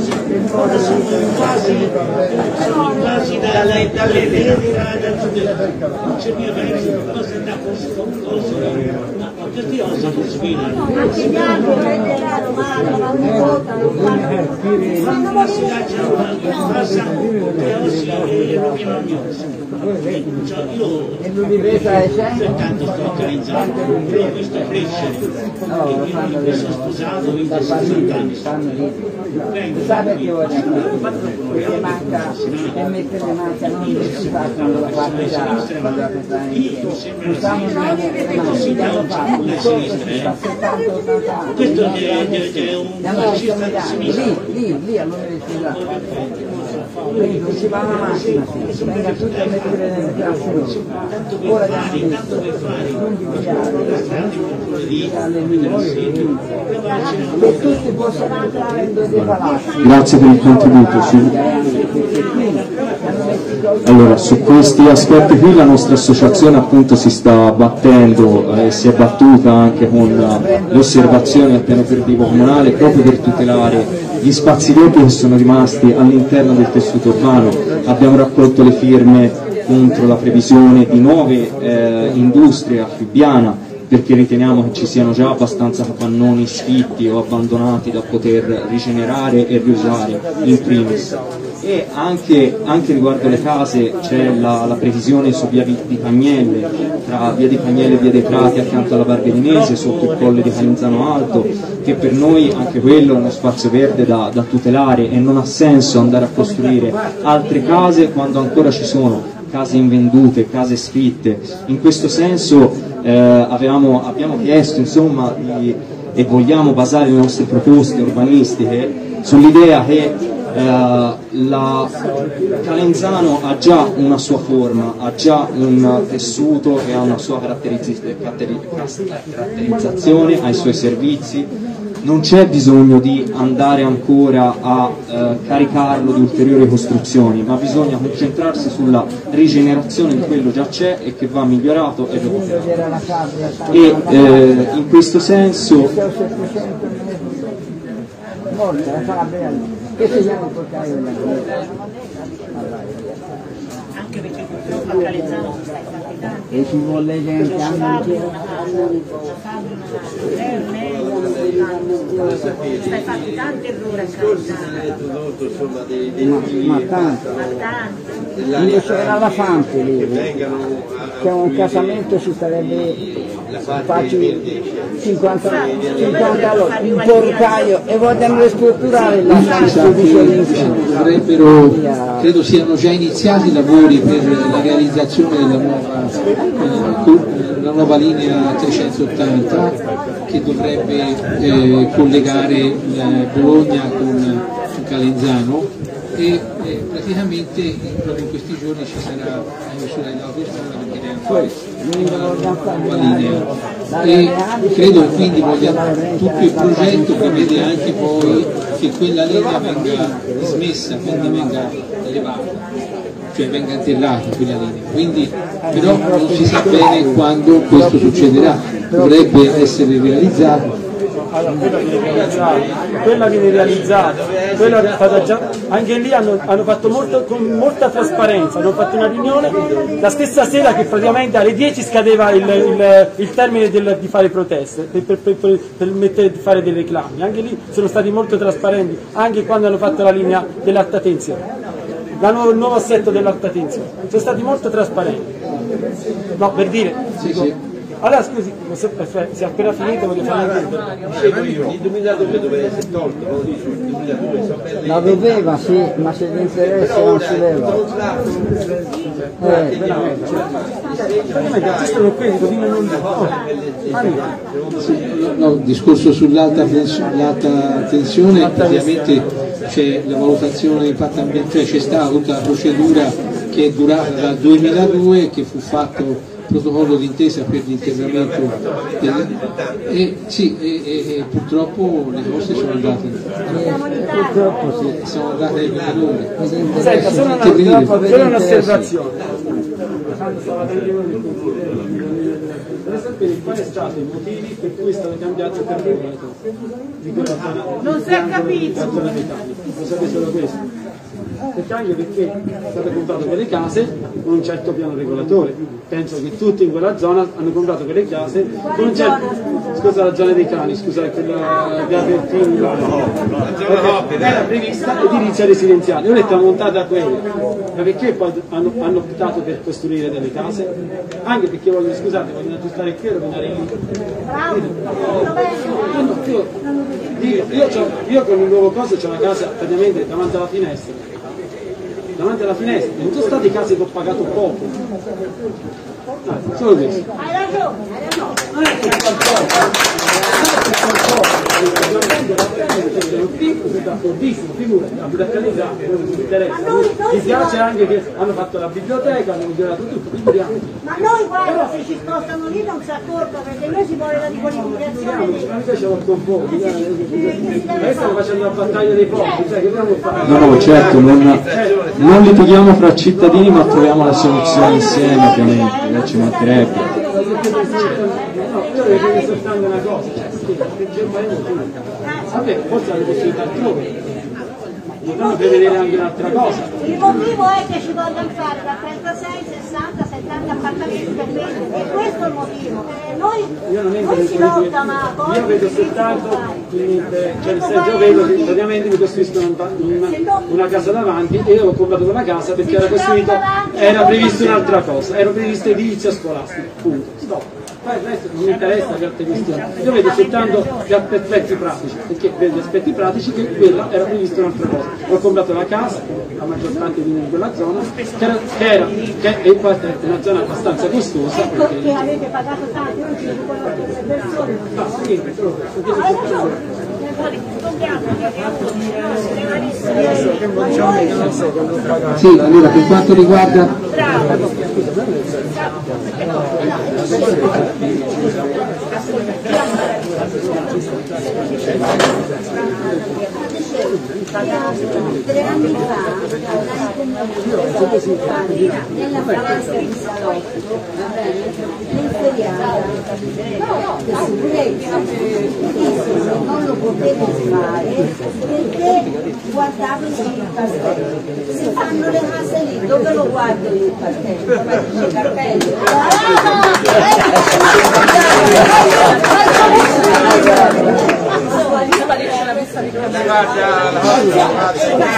sono quasi sono quasi dalle non c'è mia verso cosa da questo ma tutti oggi non sfidano ma anche gli altri prenderanno mano ma ogni volta non si cacciano passa e oggi è rovinoso. Cioè io soltanto sto organizzando, ho visto crescere, io mi sono sposato, ho visto sessanta anni, vengo qui, e mettere le manca non si fanno la parte gialla, io sembra la sinistra, così tanto la sinistra, questo è un fascista di sinistra. Lì, lì all'università. Quindi non si va alla macchina, si venga tutti a mettere nelle classi loro. Ora fare, tanto per fare, per tutti possono entrare in due dei palazzi. Grazie per il contributo. Sì. Allora, su questi aspetti qui la nostra associazione appunto si sta battendo e eh, si è battuta anche con le osservazioni al piano operativo comunale proprio per tutelare gli spazi vuoti che sono rimasti all'interno del tessuto urbano. Abbiamo raccolto le firme contro la previsione di nuove eh, industrie a Fibiana perché riteniamo che ci siano già abbastanza capannoni sfitti o abbandonati da poter rigenerare e riusare in primis. E anche, anche riguardo le case c'è la, la previsione su via di Pagnelle, tra via di Pagnelle e via dei Prati accanto alla Barberinese, sotto il Colle di Canizzano Alto, che per noi anche quello è uno spazio verde da, da tutelare e non ha senso andare a costruire altre case quando ancora ci sono case invendute, case sfitte. In questo senso eh, avevamo, abbiamo chiesto insomma, di, e vogliamo basare le nostre proposte urbanistiche sull'idea che Uh, la Calenzano ha già una sua forma, ha già un tessuto che ha una sua caratterizzazione, ha i suoi servizi, non c'è bisogno di andare ancora a uh, caricarlo di ulteriori costruzioni, ma bisogna concentrarsi sulla rigenerazione di quello che già c'è e che va migliorato e recuperato. E uh, in questo senso anche perché purtroppo a Calenzano sono stati fatti tanti e ci vuole gente anche una fabbrica fatti tanti errori a Calenzano ma tanto io c'era la Fante lì che un casamento ci sarebbe faccio cinquanta, cinquanta, cinquanta un portaio e vogliono ristrutturare la casa. Credo siano già iniziati i lavori per la realizzazione della nuova la nuova linea trecentottanta che dovrebbe eh, collegare eh, Bologna con Calenzano e eh, praticamente proprio in questi giorni ci sarà la misura dell'autostrada perché deve fare una nuova linea e credo quindi voglia, tutto il progetto prevede anche poi che quella linea venga dismessa, quindi venga elevata, cioè venga interrata quella linea, quindi però non si sa bene quando questo succederà, dovrebbe essere realizzato. Allora, quella viene realizzata, quella viene realizzata, quella è stata già, anche lì hanno, hanno fatto molto, con molta trasparenza, hanno fatto una riunione la stessa sera che praticamente alle dieci scadeva il, il, il termine del, di fare proteste, per, per, per, per, per mettere, di fare dei reclami, anche lì sono stati molto trasparenti, anche quando hanno fatto la linea dell'alta tensione. La nuova, il nuovo assetto dell'alta tensione, sono stati molto trasparenti, no, per dire, sì, sì. Allora scusi, se, se è appena finito voglio fare un il duemiladue doveva essere tolto, la doveva sì, ma se gli interessa non si leva. Eh, no, il discorso sull'alta tensione ovviamente c'è la valutazione di impatto ambientale, c'è stata tutta la procedura che è durata dal duemiladue, che fu fatto protocollo d'intesa per l'intervento del... e, sì, e, e, e purtroppo le cose sono andate purtroppo sì, sono andate in errore. Senta, solo un'osservazione. Vorrei sapere quali sono stati i motivi per cui è stato cambiato il carburatore di quella zona. Non si è capito! Lo sapete solo questo. Perché anche perché è stato comprato quelle case con un certo piano regolatore. Penso che tutti in quella zona hanno comprato quelle case con un certo... Scusa la zona dei cani, scusa quella via Pertini. La zona era prevista edilizia residenziale. Ora è tramontata quella. Ma perché poi hanno, hanno optato per costruire delle case? Anche perché voglio, scusate, voglio aggiustare. Stare qui a rovinare io. Io, io, io, io con il nuovo coso c'ho una casa praticamente davanti alla finestra. Davanti alla finestra, non sono state case che ho pagato poco. No, solo questo. Hai ragione, hai ragione. Non è che mi piace anche che hanno fatto la biblioteca, hanno migliorato tutto. Ma noi guarda, se ci spostano lì non si accorga, perché noi si voleva di qualificazione. Ma mica c'è un po'. Noi stiamo facendo la battaglia dei popoli, cioè che dobbiamo fare? No, no, certo, non, non litighiamo fra cittadini, ma troviamo la soluzione insieme, ovviamente, ci mancherebbe. Io devo dire soltanto una cosa, cioè, perché Germania vabbè, forse hanno possibilità altrove, potranno prevedere anche un'altra cosa. Il motivo è che ci vogliono fare da trentasei, sessanta, settanta appartamenti per vendere, e questo è il motivo. Noi, noi si lotta, ma poi... Io vedo soltanto, cioè già vedo che praticamente mi costruiscono una, una casa davanti, e io ho comprato quella casa perché era costruita, era prevista un'altra cosa, era prevista edilizia scolastica, punto, stop. Poi il resto non mi interessa le altre questioni, io vedo soltanto gli aspetti pratici, perché vedo gli aspetti pratici che quella era prevista un'altra cosa. Ho comprato la casa, la maggior parte viene in quella zona, che era, che era che è una zona abbastanza costosa. Ecco perché avete pagato tanti, non ci sono persone. No, sì, sì, allora per quanto riguarda tre anni fa nella non lo potevo fare perché guardavo il castello, si fanno le case lì, dove lo guardo il castello? Dove dice cappello? Il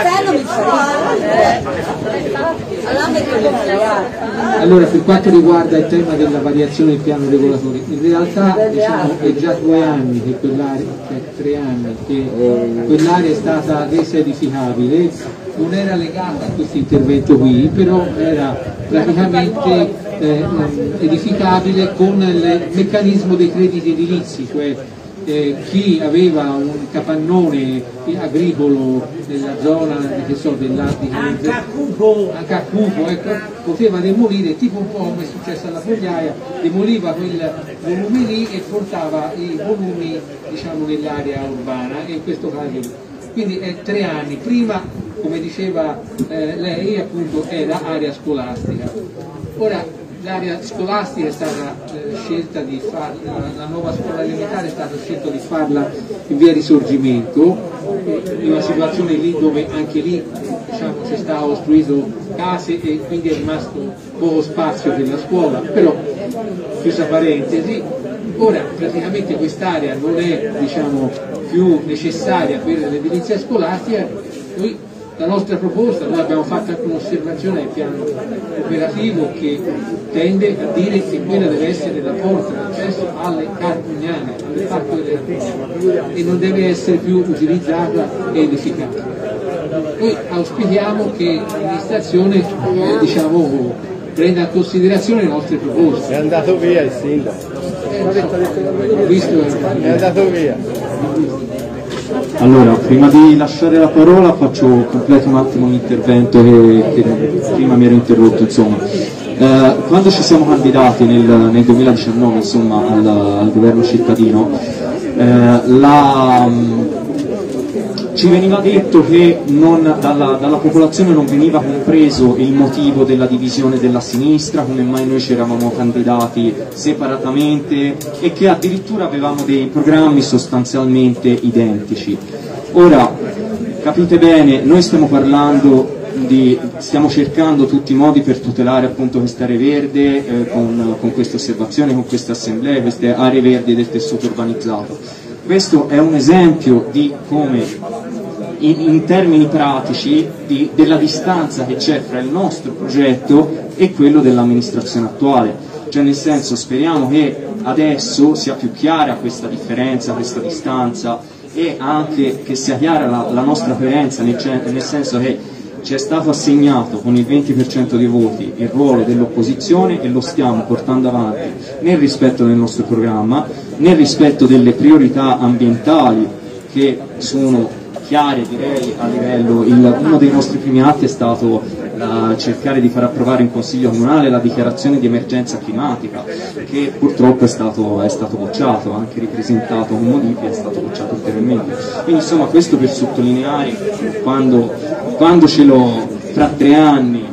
castello mi fa Allora, per quanto riguarda il tema della variazione del piano regolatore, in realtà diciamo, è già due anni che quell'area, cioè tre anni che quell'area è stata resa edificabile, non era legata a questo intervento qui, però era praticamente eh, edificabile con il meccanismo dei crediti edilizi, cioè Eh, chi aveva un capannone agricolo nella zona che so, dell'Attica, anche a cupo, anche a cupo ecco, poteva demolire, tipo un po' come è successo alla Fogliaia, demoliva quel volume lì e portava i volumi diciamo, nell'area urbana, e in questo caso quindi è tre anni. Prima, come diceva eh, lei, appunto era area scolastica. Ora, l'area scolastica è stata eh, scelta di farla, la nuova scuola elementare è stata scelta di farla in via Risorgimento, in una situazione lì dove anche lì diciamo, si sta costruendo case e quindi è rimasto poco spazio per la scuola, però chiusa parentesi, ora praticamente quest'area non è diciamo, più necessaria per l'edilizia scolastica. Noi, la nostra proposta, noi abbiamo fatto anche un'osservazione al piano operativo che tende a dire che quella deve essere la porta d'accesso alle Carpugnane, al Parco delle Carpugnane, e non deve essere più utilizzata e edificata. Noi auspichiamo che l'amministrazione eh, diciamo, prenda in considerazione le nostre proposte. È andato via il sindaco. Eh, ho detto, ho detto, ho visto, è andato via. Allora, prima di lasciare la parola faccio completo un attimo un intervento che, che prima mi ero interrotto, insomma. Eh, quando ci siamo candidati nel, nel duemiladiciannove insomma, al, al governo cittadino, eh, la, ci veniva detto che non, dalla, dalla popolazione non veniva compreso il motivo della divisione della sinistra, come mai noi ci eravamo candidati separatamente e che addirittura avevamo dei programmi sostanzialmente identici. Ora, capite bene, noi stiamo parlando di, stiamo cercando tutti i modi per tutelare appunto questa area verde eh, con, con queste osservazioni, con queste assemblee, queste aree verdi del tessuto urbanizzato. Questo è un esempio di come, in, in termini pratici, di, della distanza che c'è fra il nostro progetto e quello dell'amministrazione attuale. Cioè nel senso, speriamo che adesso sia più chiara questa differenza, questa distanza, e anche che sia chiara la, la nostra coerenza, nel, nel senso che ci è stato assegnato con il venti per cento dei voti il ruolo dell'opposizione e lo stiamo portando avanti nel rispetto del nostro programma, nel rispetto delle priorità ambientali che sono chiare direi a livello, il, uno dei nostri primi atti è stato la, cercare di far approvare in Consiglio Comunale la dichiarazione di emergenza climatica che purtroppo è stato, è stato bocciato, anche ripresentato con modifiche, è stato bocciato ulteriormente. Quindi insomma questo per sottolineare quando... Quando ce lo, tra tre anni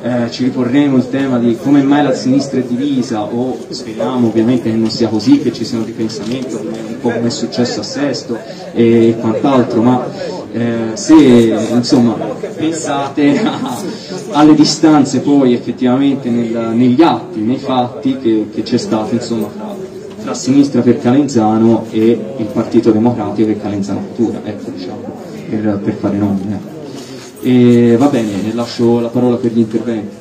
eh, ci riporremo il tema di come mai la sinistra è divisa, o speriamo ovviamente che non sia così, che ci sia un ripensamento, un po' come è successo a Sesto e quant'altro, ma eh, se insomma pensate a, alle distanze poi effettivamente nel, negli atti, nei fatti che c'è stato insomma tra, tra Sinistra per Calenzano e il Partito Democratico e Calenzano Futura, ecco diciamo, per, per fare nomi. E va bene, lascio la parola per gli interventi.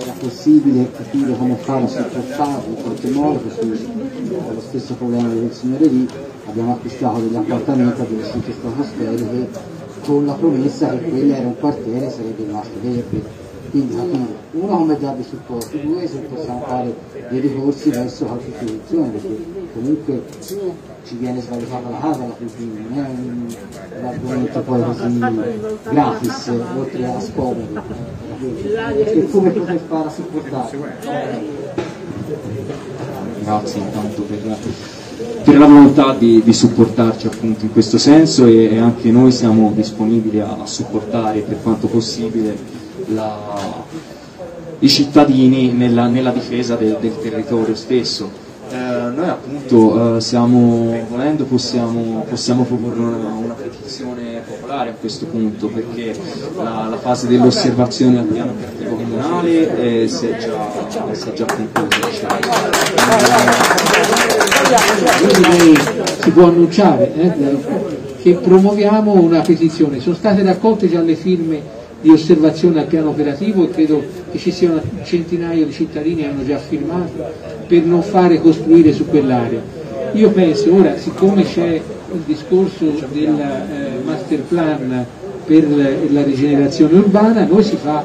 Era possibile capire come fare a supportarlo in qualche modo, perché lo stesso problema del signore lì, abbiamo acquistato degli appartamenti a delle uscite stratosferiche con la promessa che quello era un quartiere e sarebbe rimasto verde. Quindi uno come già di supporto, due se possiamo fare dei ricorsi verso altre istituzioni, perché comunque ci viene svalutata la casa alla fine, non è un, un argomento poi così gratis, oltre a scoprire. E come poter fare a supportare? Grazie intanto per, per la volontà di, di supportarci appunto in questo senso, e, e anche noi siamo disponibili a, a supportare per quanto possibile la, i cittadini nella, nella difesa del, del territorio stesso. Eh, noi appunto eh, siamo, volendo possiamo, possiamo proporre una, una petizione popolare a questo punto, perché la, la fase dell'osservazione al piano operativo comunale eh, si è già, si è già conclusa, diciamo. eh, quindi si può annunciare eh, che promuoviamo una petizione, sono state raccolte già le firme di osservazione al piano operativo, e credo che ci siano un centinaio di cittadini che hanno già firmato per non fare costruire su quell'area. Io penso, ora, siccome c'è il discorso del eh, master plan per la rigenerazione urbana, noi si fa,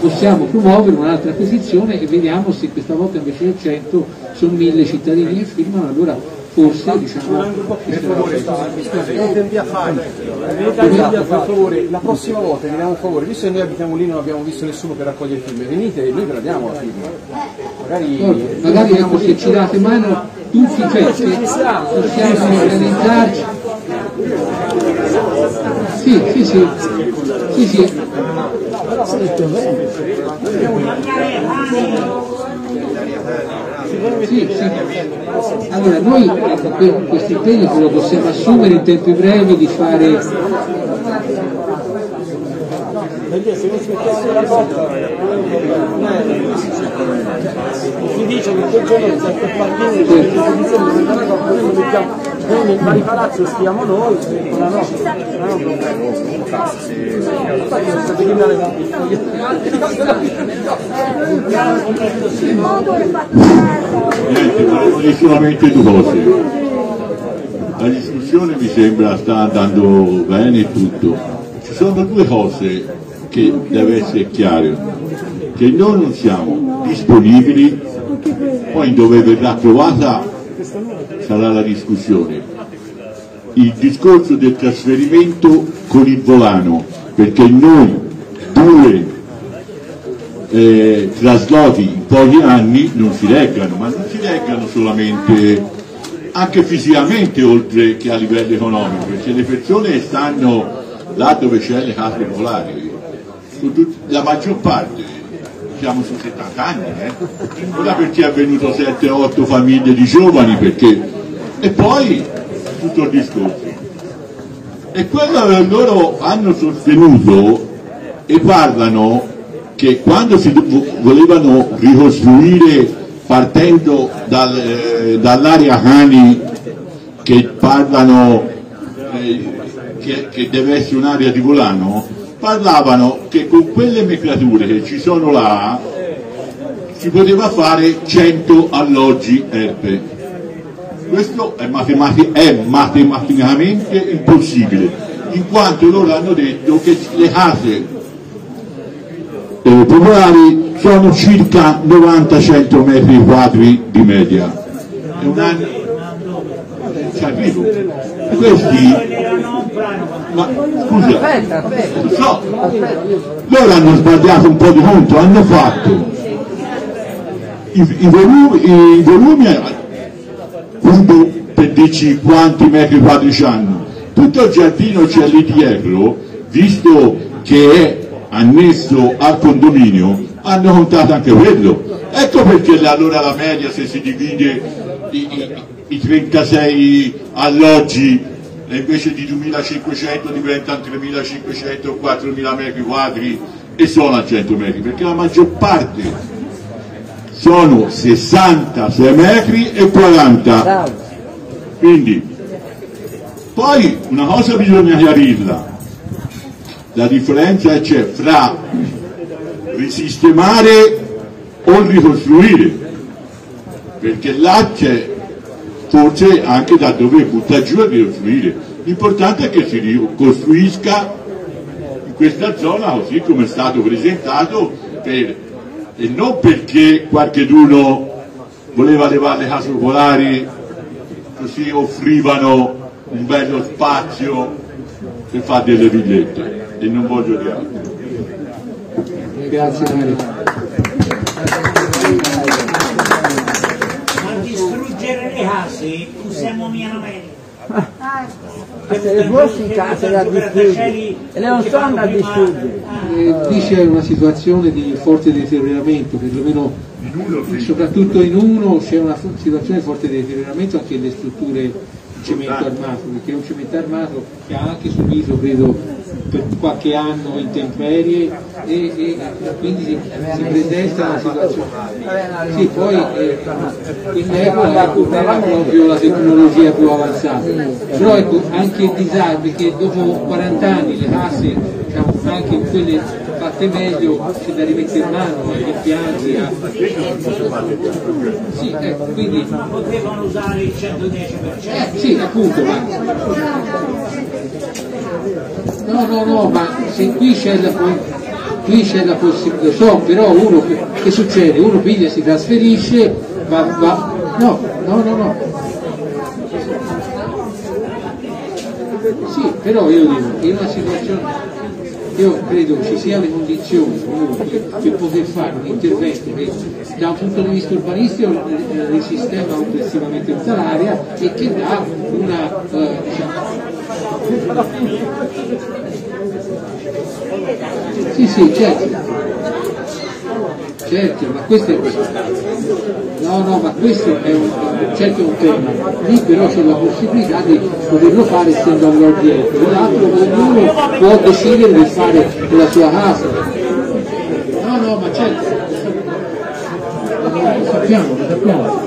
possiamo promuovere un'altra acquisizione e vediamo se questa volta invece del cento sono mille cittadini che firmano, allora forse diciamo per favore, la prossima volta mi diamo un favore, visto che noi abitiamo lì non abbiamo visto nessuno per raccogliere firme, venite e noi ve la diamo la firma, magari, magari ecco, se ci date mano tutti i pezzi possiamo organizzarci. Sì, sì, sì, sì, sì. Sì, sì. Allora noi questo impegno lo possiamo assumere in tempi brevi di fare. Si dice che quel giorno si è partito, noi nel palazzo stiamo noi, la nostra, la nostra. Solamente due cose. La discussione mi sembra sta andando bene tutto. Ci sono due cose che deve essere chiaro, che noi non siamo disponibili, poi dove verrà trovata sarà la discussione. Il discorso del trasferimento con il volano, perché noi due eh, traslochi in pochi anni non si reggano, ma non si reggano solamente anche fisicamente oltre che a livello economico, perché le persone stanno là dove c'è le case popolari, la maggior parte, siamo su settanta anni, eh? Ora perché è venuto sette otto famiglie di giovani, perché. E poi tutto il discorso, e quello che loro hanno sostenuto e parlano che quando si volevano ricostruire partendo dal, eh, dall'area Cani, che parlano eh, che, che deve essere un'area di volano, parlavano che con quelle metrature che ci sono là si poteva fare cento alloggi E R P. Questo è, matematic è matematicamente impossibile, in quanto loro hanno detto che le case eh, popolari sono circa novanta cento metri quadri di media. È un anno, ci arrivo. Questi, ma scusa, non so, loro hanno sbagliato un po' di conto, hanno fatto i, i volumi, i volumi quando per dirci quanti metri quadri c'hanno, tutto il giardino c'è lì dietro, visto che è annesso al condominio, hanno contato anche quello. Ecco perché allora la media, se si divide i, i, i trentasei alloggi invece di duemilacinquecento diventano tremilacinquecento o quattromila metri quadri e sono a cento metri, perché la maggior parte sono sessantasei metri e quaranta. Quindi poi una cosa bisogna chiarirla, la differenza c'è fra risistemare o ricostruire, perché là c'è forse anche da dove butta giù e ricostruire. L'importante è che si ricostruisca in questa zona così come è stato presentato, per e non perché qualcheduno voleva levare le case popolari, così offrivano un bello spazio per fare delle villette, e non voglio di altro. Grazie Mario. Ma distruggere le case usiamo mia novella. Se le fosse in casa da distruggere e non sono da distruggere. Qui c'è una situazione di forte deterioramento, perlomeno soprattutto in uno c'è una situazione di forte deterioramento anche nelle strutture di cemento armato, perché è un cemento armato che ha anche subito, credo, per qualche anno intemperie e, e quindi si, si presenta una situazione. Sì, poi eh, in epoca era proprio la tecnologia più avanzata, però ecco anche il disagio che dopo quaranta anni le casse diciamo, anche in quelle fatte meglio c'è da rimettere in mano agli impianti a... sì, eh, quindi potevano usare il centodieci per cento, eh, sì, appunto, ma... no no no ma se qui c'è la, qui c'è la possibilità, so, però uno che, che succede? Uno piglia, si trasferisce, va, va... no no no no sì, però io dico che in una situazione io credo ci sia le condizioni per poter fare un intervento che da un punto di vista urbanistico risistema complessivamente tutta l'area e che dà una eh, diciamo... sì sì certo certo, ma questo è no no ma questo è un certo un tema, lì però c'è la possibilità di poterlo fare essendo all'ordine, l'altro ognuno può decidere di fare la sua casa. No no ma certo, lo sappiamo, lo sappiamo.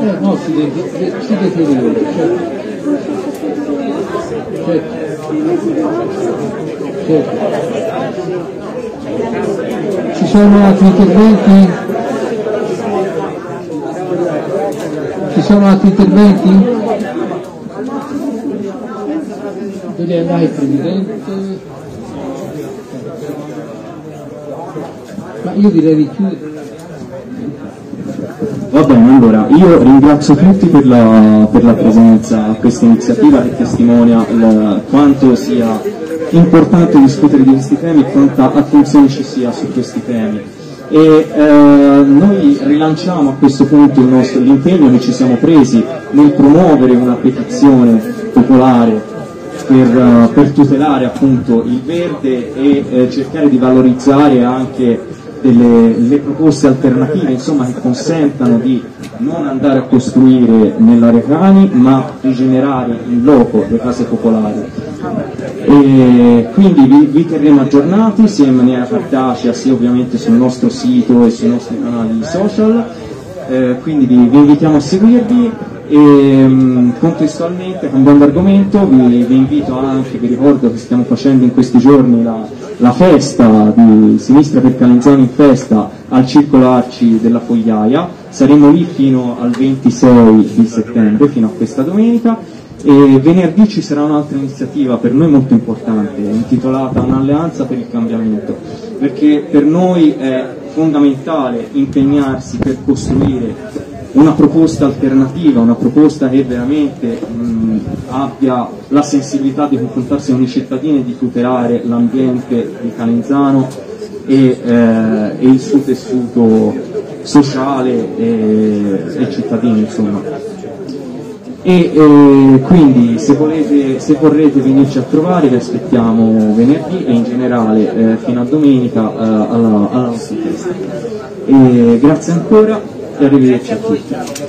Eh, no, si deve si deve certo. Certo. Certo. Ci sono altri interventi? Ci sono altri interventi? Dove andai il Presidente? Ma io direi di chiudere. Va bene, allora io ringrazio tutti per la, per la presenza a questa iniziativa che testimonia il, quanto sia importante discutere di questi temi e quanta attenzione ci sia su questi temi. E eh, noi rilanciamo a questo punto il nostro, l'impegno che ci siamo presi nel promuovere una petizione popolare per, per tutelare appunto il verde e eh, cercare di valorizzare anche delle le proposte alternative, insomma, che consentano di non andare a costruire nell'area cani ma di generare in loco le case popolari. E quindi vi, vi terremo aggiornati sia in maniera cartacea sia ovviamente sul nostro sito e sui nostri canali social, eh, quindi vi, vi invitiamo a seguirvi e mh, contestualmente, cambiando argomento, vi, vi invito anche, vi ricordo che stiamo facendo in questi giorni la, la festa di Sinistra per Canizzano in festa al Circolo Arci della Fogliaia, saremo lì fino al ventisei di settembre, fino a questa domenica, e venerdì ci sarà un'altra iniziativa per noi molto importante, intitolata Un'alleanza per il cambiamento, perché per noi è fondamentale impegnarsi per costruire una proposta alternativa, una proposta che veramente mh, abbia la sensibilità di confrontarsi con i cittadini e di tutelare l'ambiente di Calenzano e, eh, e il suo tessuto sociale e, e cittadino, insomma. E eh, quindi se, volete, se vorrete venirci a trovare vi aspettiamo venerdì e in generale eh, fino a domenica eh, alla, alla nostra festa. E grazie ancora. Arrivederci a tutti.